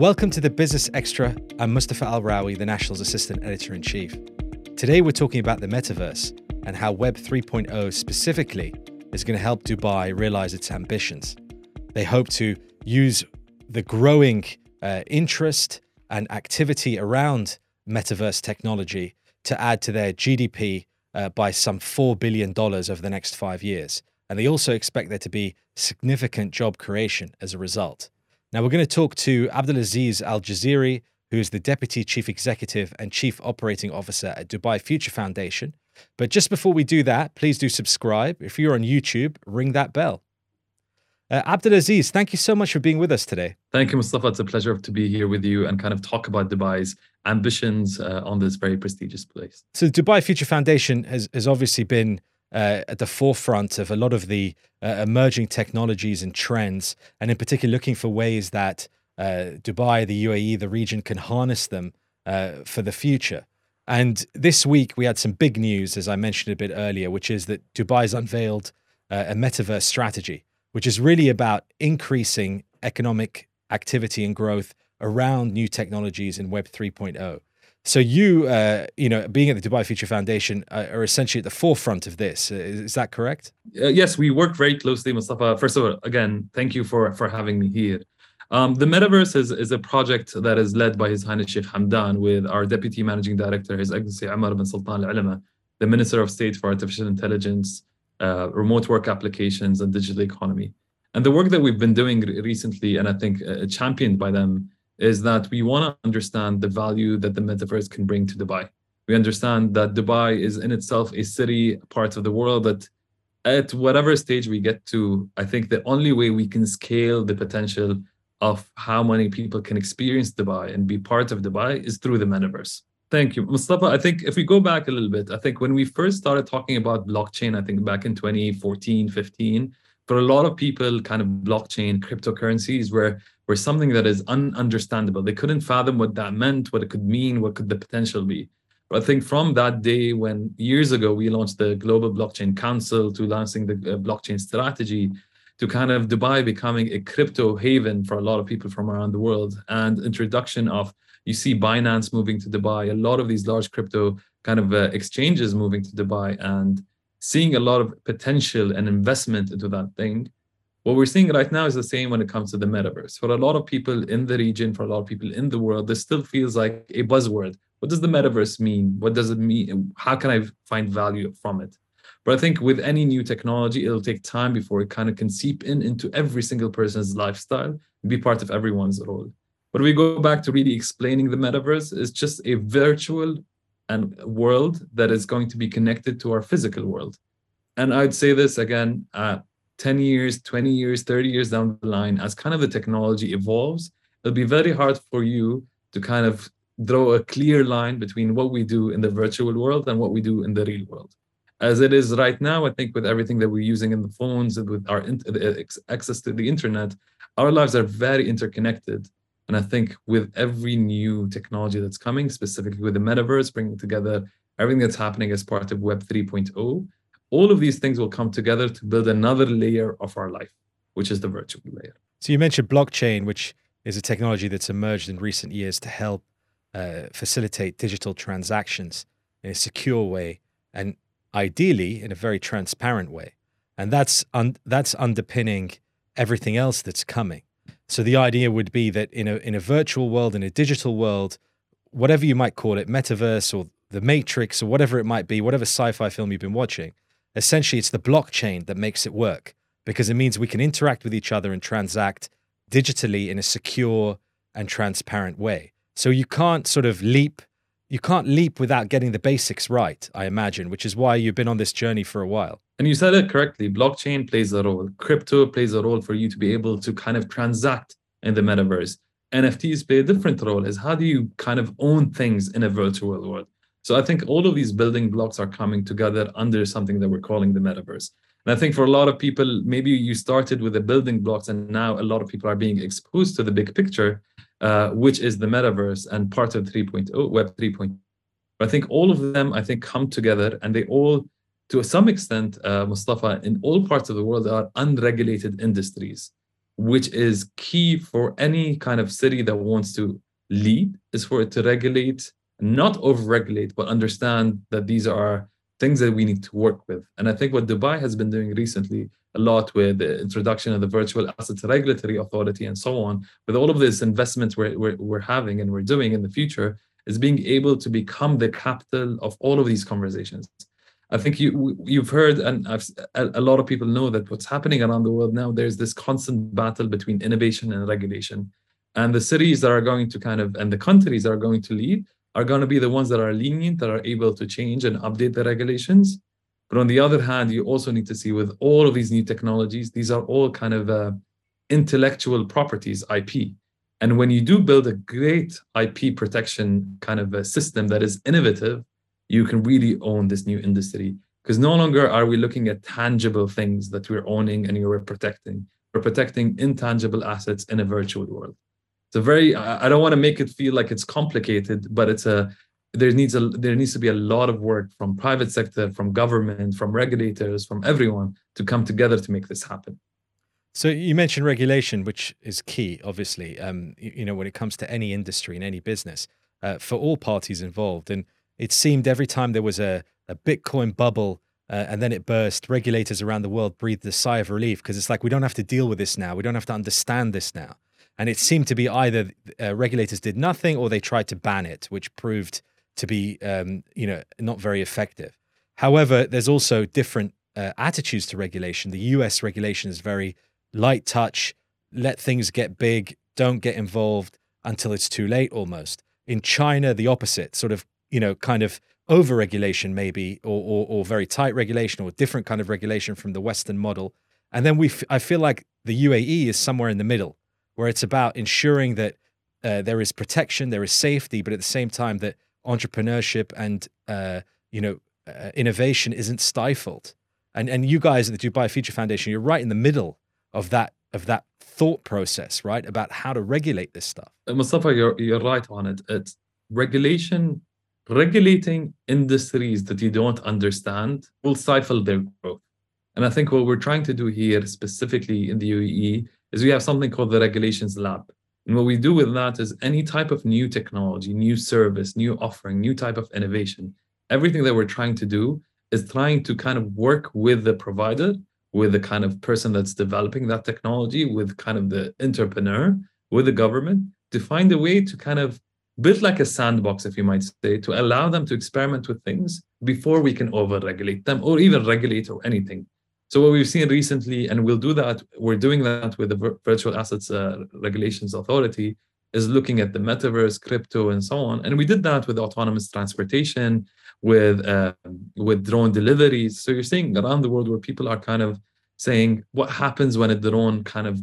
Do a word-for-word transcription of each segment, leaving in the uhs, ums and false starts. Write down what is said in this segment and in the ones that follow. Welcome to the Business Extra. I'm Mustafa Al Rawi, the National's Assistant Editor-in-Chief. Today we're talking about the metaverse and how Web three point oh specifically is going to help Dubai realize its ambitions. They hope to use the growing uh, interest and activity around metaverse technology to add to their G D P uh, by some four billion dollars over the next five years. And they also expect there to be significant job creation as a result. Now, we're going to talk to Abdulaziz Al-Jaziri, who is the Deputy Chief Executive and Chief Operating Officer at Dubai Future Foundation. But just before we do that, please do subscribe. If you're on YouTube, ring that bell. Uh, Abdulaziz, thank you so much for being with us today. Thank you, Mustafa. It's a pleasure to be here with you and kind of talk about Dubai's ambitions uh, on this very prestigious place. So Dubai Future Foundation has, has obviously been uh, at the forefront of a lot of the uh, emerging technologies and trends, and in particular looking for ways that uh, Dubai, the U A E, the region can harness them uh, for the future. And this week we had some big news, as I mentioned a bit earlier, which is that Dubai's unveiled uh, a metaverse strategy, which is really about increasing economic activity and growth around new technologies in Web three point oh. So you, uh, you know, being at the Dubai Future Foundation, uh, are essentially at the forefront of this. Is, is that correct? Uh, yes, we work very closely, Mustafa. First of all, again, thank you for, for having me here. Um, the Metaverse is, is a project that is led by His Highness Sheikh Hamdan with our Deputy Managing Director, His Excellency Omar bin Sultan Al Olama, the Minister of State for Artificial Intelligence, Uh, remote work applications and digital economy. And the work that we've been doing re- recently, and I think uh, championed by them, is that we want to understand the value that the metaverse can bring to Dubai. We understand that Dubai is in itself a city, part of the world that at whatever stage we get to, I think the only way we can scale the potential of how many people can experience Dubai and be part of Dubai is through the metaverse. Thank you, Mustafa. I think if we go back a little bit, I think when we first started talking about blockchain, I think back in twenty fourteen, fifteen, for a lot of people, kind of blockchain, cryptocurrencies were, were something that is ununderstandable. They couldn't fathom what that meant, what it could mean, what could the potential be. But I think from that day when years ago, we launched the Global Blockchain Council to launching the uh, blockchain strategy to kind of Dubai becoming a crypto haven for a lot of people from around the world and introduction of you see Binance moving to Dubai, a lot of these large crypto kind of uh, exchanges moving to Dubai and seeing a lot of potential and investment into that thing. What we're seeing right now is the same when it comes to the metaverse. For a lot of people in the region, for a lot of people in the world, this still feels like a buzzword. What does the metaverse mean? What does it mean? How can I find value from it? But I think with any new technology, it'll take time before it kind of can seep in into every single person's lifestyle and be part of everyone's role. But we go back to really explaining the metaverse is just a virtual and world that is going to be connected to our physical world. And I'd say this again, uh, ten years, twenty years, thirty years down the line, as kind of the technology evolves, it'll be very hard for you to kind of draw a clear line between what we do in the virtual world and what we do in the real world. As it is right now, I think with everything that we're using in the phones and with our in- access to the internet, our lives are very interconnected. And I think with every new technology that's coming, specifically with the metaverse, bringing together everything that's happening as part of Web three point oh, all of these things will come together to build another layer of our life, which is the virtual layer. So you mentioned blockchain, which is a technology that's emerged in recent years to help uh, facilitate digital transactions in a secure way and ideally in a very transparent way. And that's un- that's underpinning everything else that's coming. So the idea would be that in a in a virtual world, in a digital world, whatever you might call it, metaverse or the Matrix or whatever it might be, whatever sci-fi film you've been watching, essentially it's the blockchain that makes it work because it means we can interact with each other and transact digitally in a secure and transparent way. So you can't sort of leap, you can't leap without getting the basics right, I imagine, which is why you've been on this journey for a while. And you said it correctly, blockchain plays a role, crypto plays a role for you to be able to kind of transact in the metaverse. N F Ts play a different role is how do you kind of own things in a virtual world? So I think all of these building blocks are coming together under something that we're calling the metaverse. And I think for a lot of people, maybe you started with the building blocks and now a lot of people are being exposed to the big picture, uh, which is the metaverse and part of three point oh, Web three point oh. But I think all of them, I think, come together and they all to some extent, uh, Mustafa, in all parts of the world are unregulated industries. which is key for any kind of city that wants to lead, is for it to regulate, not over-regulate, but understand that these are things that we need to work with. And I think what Dubai has been doing recently a lot with the introduction of the Virtual Assets Regulatory Authority and so on, with all of this investment we're, we're, we're having and we're doing in the future, is being able to become the capital of all of these conversations. I think you, you've heard, and I've, a lot of people know that what's happening around the world now, there's this constant battle between innovation and regulation. And the cities that are going to kind of, and the countries that are going to lead are going to be the ones that are lenient, that are able to change and update the regulations. But on the other hand, you also need to see with all of these new technologies, these are all kind of uh, intellectual properties, I P. And when you do build a great I P protection kind of a system that is innovative, you can really own this new industry, because no longer are we looking at tangible things that we're owning and you're protecting. We're protecting intangible assets in a virtual world. So very, I don't want to make it feel like it's complicated, but it's a, there needs a, there needs to be a lot of work from private sector, from government, from regulators, from everyone to come together to make this happen. So you mentioned regulation, which is key, obviously, um, you know, when it comes to any industry and any business, uh, for all parties involved. And it seemed every time there was a, a Bitcoin bubble uh, and then it burst, regulators around the world breathed a sigh of relief, because it's like, we don't have to deal with this now. We don't have to understand this now. And it seemed to be either uh, regulators did nothing or they tried to ban it, which proved to be um, you know, not very effective. However, there's also different uh, attitudes to regulation. The U S regulation is very light touch, let things get big, don't get involved until it's too late almost. In China, the opposite, sort of, you know, kind of over-regulation maybe, or, or or very tight regulation, or different kind of regulation from the Western model. And then we, f- I feel like the U A E is somewhere in the middle, where it's about ensuring that uh, there is protection, there is safety, but at the same time that entrepreneurship and, uh, you know, uh, innovation isn't stifled. And and you guys at the Dubai Future Foundation, you're right in the middle of that of that thought process, right? About how to regulate this stuff. Mustafa, you're, you're right on it. It's regulation. Regulating industries that you don't understand will stifle their growth. And I think what we're trying to do here specifically in the U A E is we have something called the Regulations Lab. And what we do with that is any type of new technology, new service, new offering, new type of innovation, everything that we're trying to do is trying to kind of work with the provider, with the kind of person that's developing that technology, with kind of the entrepreneur, with the government, to find a way to kind of bit like a sandbox, if you might say, to allow them to experiment with things before we can over-regulate them or even regulate or anything. So what we've seen recently, and we'll do that, we're doing that with the Virtual Assets uh, Regulations Authority, is looking at the metaverse, crypto, and so on. And we did that with autonomous transportation, with, uh, with drone deliveries. So you're seeing around the world where people are kind of saying, what happens when a drone kind of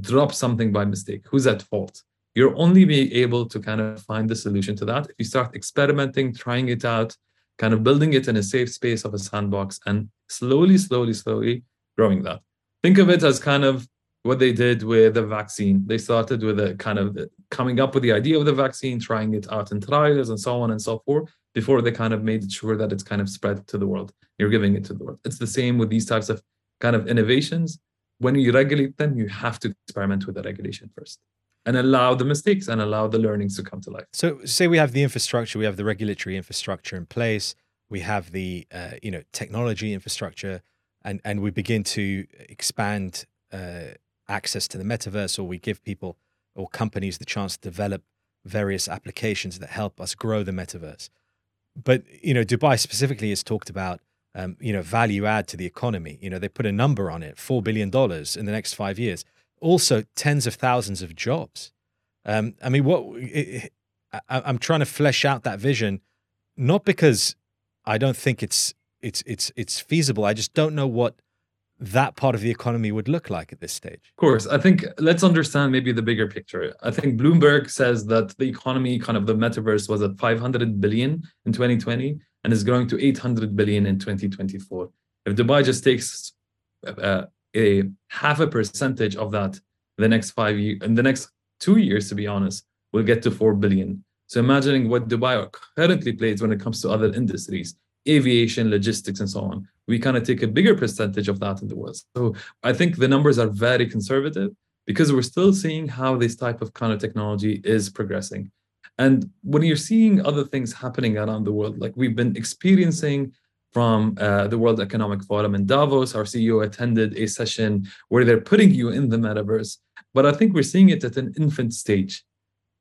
drops something by mistake? Who's at fault? You're only being able to kind of find the solution to that if you start experimenting, trying it out, kind of building it in a safe space of a sandbox, and slowly, slowly, slowly growing that. Think of it as kind of what they did with the vaccine. They started with a kind of coming up with the idea of the vaccine, trying it out in trials and so on and so forth, before they kind of made sure that it's kind of spread to the world. You're giving it to the world. It's the same with these types of kind of innovations. When you regulate them, you have to experiment with the regulation first, and allow the mistakes and allow the learnings to come to life. So say we have the infrastructure, we have the regulatory infrastructure in place, we have the uh, you know technology infrastructure, and, and we begin to expand uh, access to the metaverse, or we give people or companies the chance to develop various applications that help us grow the metaverse. But you know, Dubai specifically has talked about um, you know value add to the economy. You know, they put a number on it, four billion dollars in the next five years. Also tens of thousands of jobs. Um, I mean, what it, I, I'm trying to flesh out that vision, not because I don't think it's it's it's it's feasible. I just don't know what that part of the economy would look like at this stage. Of course, I think let's understand maybe the bigger picture. I think Bloomberg says that the economy, kind of the metaverse, was at five hundred billion in twenty twenty and is growing to eight hundred billion in twenty twenty-four. If Dubai just takes uh, a half a percentage of that the next five years, in the next two years, to be honest, we'll get to four billion. So imagining what Dubai currently plays when it comes to other industries, aviation, logistics, and so on. We kind of take a bigger percentage of that in the world. So I think the numbers are very conservative, because we're still seeing how this type of kind of technology is progressing. And when you're seeing other things happening around the world, like we've been experiencing from uh, the World Economic Forum in Davos, our C E O attended a session where they're putting you in the metaverse. But I think we're seeing it at an infant stage.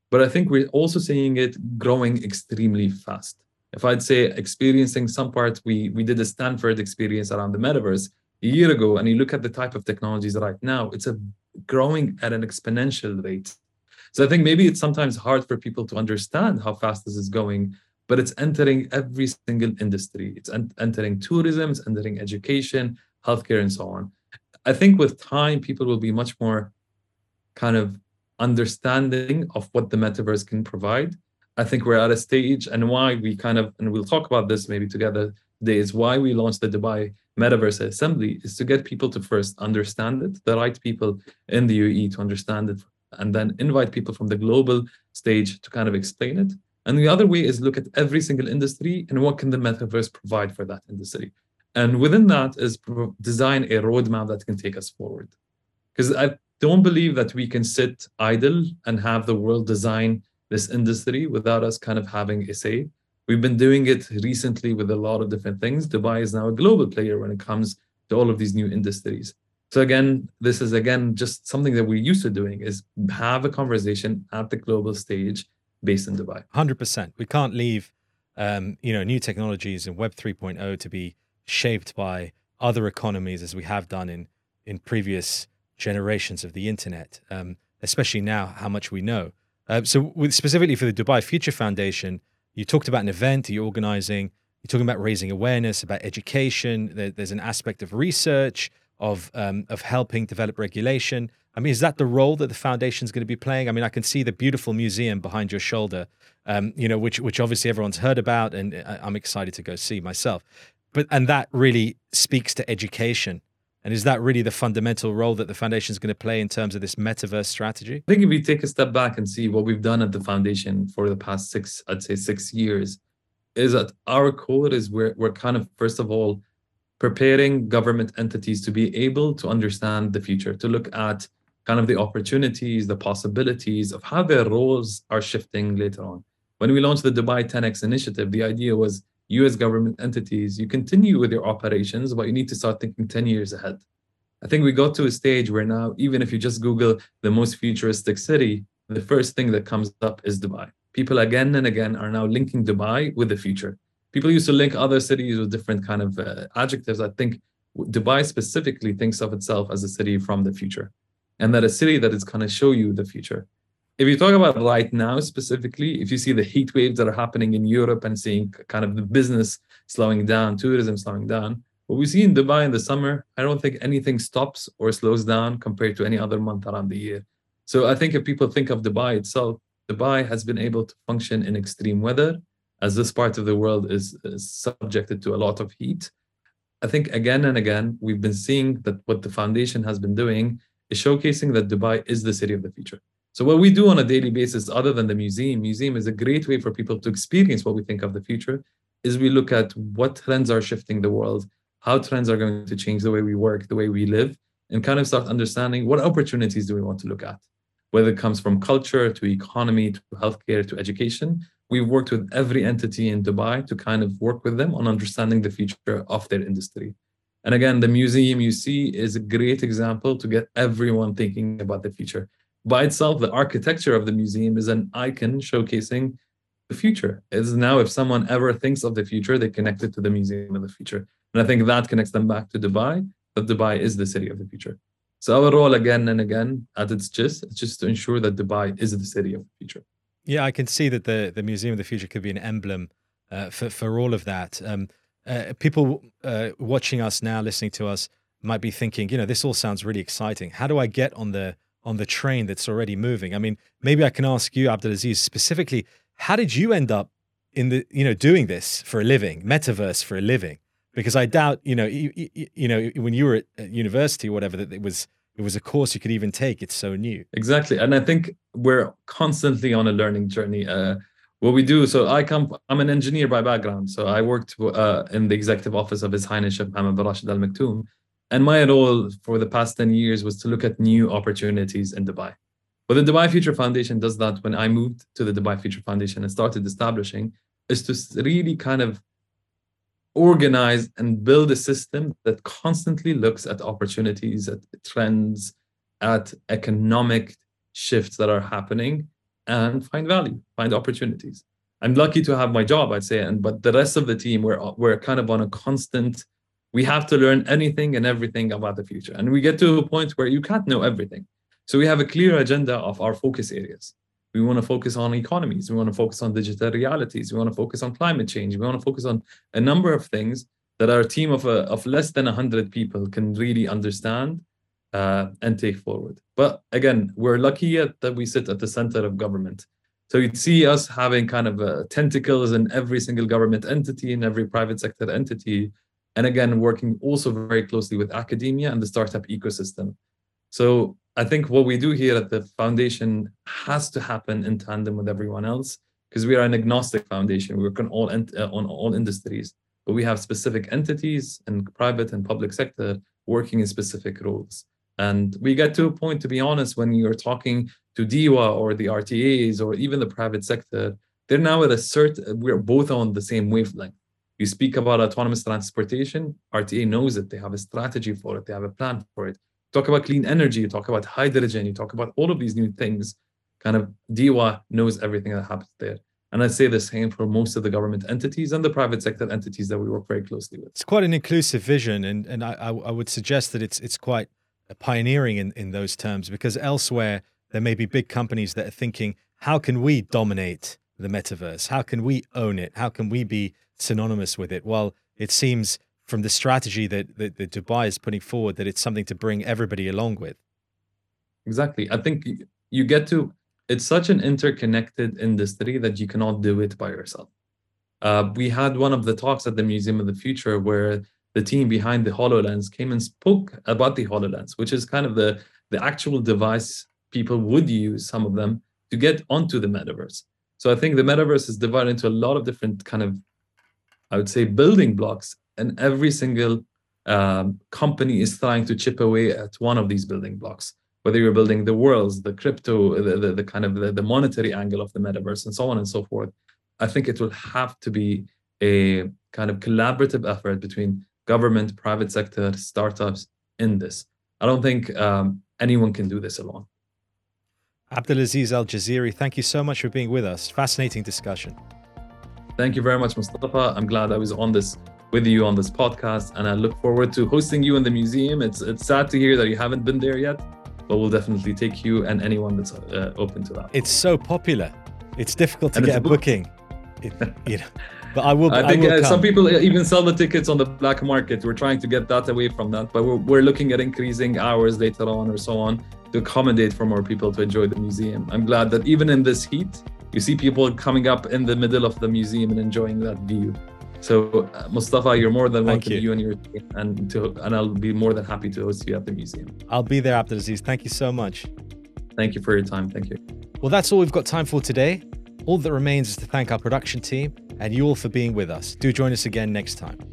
But I think we're also seeing it growing extremely fast. If I'd say experiencing some parts, we, we did a Stanford experience around the metaverse a year ago, and you look at the type of technologies right now, it's a growing at an exponential rate. So I think maybe it's sometimes hard for people to understand how fast this is going, but it's entering every single industry. It's en- entering tourism, it's entering education, healthcare, and so on. I think with time, people will be much more kind of understanding of what the metaverse can provide. I think we're at a stage, and why we kind of, and we'll talk about this maybe together today, is why we launched the Dubai Metaverse Assembly, is to get people to first understand it, the right people in the U A E to understand it, and then invite people from the global stage to kind of explain it. And the other way is look at every single industry and what can the metaverse provide for that industry. And within that is design a roadmap that can take us forward. Because I don't believe that we can sit idle and have the world design this industry without us kind of having a say. We've been doing it recently with a lot of different things. Dubai is now a global player when it comes to all of these new industries. So again, this is again, just something that we're used to doing, is have a conversation at the global stage based in Dubai. one hundred percent. We can't leave, um, you know, new technologies in Web 3.0 to be shaped by other economies as we have done in, in previous generations of the internet, um, especially now how much we know. Uh, so with, specifically for the Dubai Future Foundation, you talked about an event you're organizing. You're talking about raising awareness about education. There, there's an aspect of research, of um, of helping develop regulation. I mean, is that the role that the foundation is going to be playing? I mean, I can see the beautiful museum behind your shoulder, um, you know, which which obviously everyone's heard about, and I'm excited to go see myself. But and that really speaks to education. And is that really the fundamental role that the foundation is going to play in terms of this metaverse strategy? I think if we take a step back and see what we've done at the foundation for the past six, I'd say six years, is that our core is we're, we're kind of, first of all, preparing government entities to be able to understand the future, to look at kind of the opportunities, the possibilities of how their roles are shifting later on. When we launched the Dubai ten X initiative, the idea was U S government entities, you continue with your operations, but you need to start thinking ten years ahead. I think we got to a stage where now, even if you just Google the most futuristic city, the first thing that comes up is Dubai. People again and again are now linking Dubai with the future. People used to link other cities with different kind of uh, adjectives. I think Dubai specifically thinks of itself as a city from the future, and that a city that is going to show you the future. If you talk about right now specifically, if you see the heat waves that are happening in Europe and seeing kind of the business slowing down, tourism slowing down, what we see in Dubai in the summer, I don't think anything stops or slows down compared to any other month around the year. So I think if people think of Dubai itself, Dubai has been able to function in extreme weather, as this part of the world is, is subjected to a lot of heat. I think again and again, we've been seeing that what the foundation has been doing is showcasing that Dubai is the city of the future. So what we do on a daily basis, other than the museum, museum is a great way for people to experience what we think of the future, is we look at what trends are shifting the world, how trends are going to change the way we work, the way we live, and kind of start understanding what opportunities do we want to look at, whether it comes from culture to economy, to healthcare, to education. We've worked with every entity in Dubai to kind of work with them on understanding the future of their industry. And again, the museum you see is a great example to get everyone thinking about the future. By itself, the architecture of the museum is an icon showcasing the future. It's now, if someone ever thinks of the future, they connect it to the Museum of the Future. And I think that connects them back to Dubai, that Dubai is the city of the future. So our role again and again at its gist is just to ensure that Dubai is the city of the future. Yeah, I can see that the, the Museum of the Future could be an emblem uh, for, for all of that. Um, uh, people uh, watching us now, listening to us, might be thinking, you know, this all sounds really exciting. How do I get on the on the train that's already moving? I mean, maybe I can ask you, Abdulaziz, specifically, how did you end up in the, you know, doing this for a living, metaverse for a living? Because I doubt, you know, you, you, you know, when you were at university or whatever, that it was it was a course you could even take. It's so new. Exactly, and I think we're constantly on a learning journey. Uh, what we do, so I come, I'm an engineer by background, so I worked uh, in the executive office of His Highness Sheikh Hamad Barashid Al Maktoum. And my role for the past ten years was to look at new opportunities in Dubai. What the Dubai Future Foundation does that when I moved to the Dubai Future Foundation and started establishing is to really kind of organize and build a system that constantly looks at opportunities, at trends, at economic shifts that are happening, and find value, find opportunities. I'm lucky to have my job, I'd say, and but the rest of the team, we're, we're kind of on a constant, we have to learn anything and everything about the future. And we get to a point where you can't know everything. So we have a clear agenda of our focus areas. We want to focus on economies. We want to focus on digital realities. We want to focus on climate change. We want to focus on a number of things that our team of, uh, of less than one hundred people can really understand uh, and take forward. But again, we're lucky at, that we sit at the center of government. So you'd see us having kind of uh, tentacles in every single government entity, in every private sector entity. And again, working also very closely with academia and the startup ecosystem. So I think what we do here at the foundation has to happen in tandem with everyone else, because we are an agnostic foundation. We work on all, ent uh, on all industries, but we have specific entities in private and public sector working in specific roles. And we get to a point, to be honest, when you're talking to DEWA or the R T As or even the private sector, they're now at a certain, we're both on the same wavelength. You speak about autonomous transportation, R T A knows it, they have a strategy for it, they have a plan for it. Talk about clean energy, you talk about hydrogen, you talk about all of these new things, kind of DEWA knows everything that happens there. And I say the same for most of the government entities and the private sector entities that we work very closely with. It's quite an inclusive vision, and, and I, I would suggest that it's it's quite pioneering in, in those terms, because elsewhere there may be big companies that are thinking, how can we dominate the metaverse? How can we own it? How can we be synonymous with it? Well, it seems from the strategy that, that, that Dubai is putting forward, that it's something to bring everybody along with. Exactly. I think you get to, it's such an interconnected industry that you cannot do it by yourself. Uh, we had one of the talks at the Museum of the Future where the team behind the HoloLens came and spoke about the HoloLens, which is kind of the, the actual device people would use, some of them, to get onto the metaverse. So I think the metaverse is divided into a lot of different kind of, I would say, building blocks. And every single um, company is trying to chip away at one of these building blocks, whether you're building the worlds, the crypto, the, the, the kind of the, the monetary angle of the metaverse, and so on and so forth. I think it will have to be a kind of collaborative effort between government, private sector, startups in this. I don't think um, anyone can do this alone. Abdulaziz Al-Jaziri, thank you so much for being with us. Fascinating discussion. Thank you very much, Mustafa. I'm glad I was on this with you on this podcast, and I look forward to hosting you in the museum. It's it's sad to hear that you haven't been there yet, but we'll definitely take you and anyone that's uh, open to that. It's so popular. It's difficult to and get a book. booking. It, you know, but I will. I, I think will uh, some people even sell the tickets on the black market. We're trying to get that away from that, but we're we're looking at increasing hours later on or so on to accommodate for more people to enjoy the museum. I'm glad that even in this heat, you see people coming up in the middle of the museum and enjoying that view. So, uh, Mustafa, you're more than welcome, you. you and your team, and, to, and I'll be more than happy to host you at the museum. I'll be there, Abdulaziz. Thank you so much. Thank you for your time. Thank you. Well, that's all we've got time for today. All that remains is to thank our production team and you all for being with us. Do join us again next time.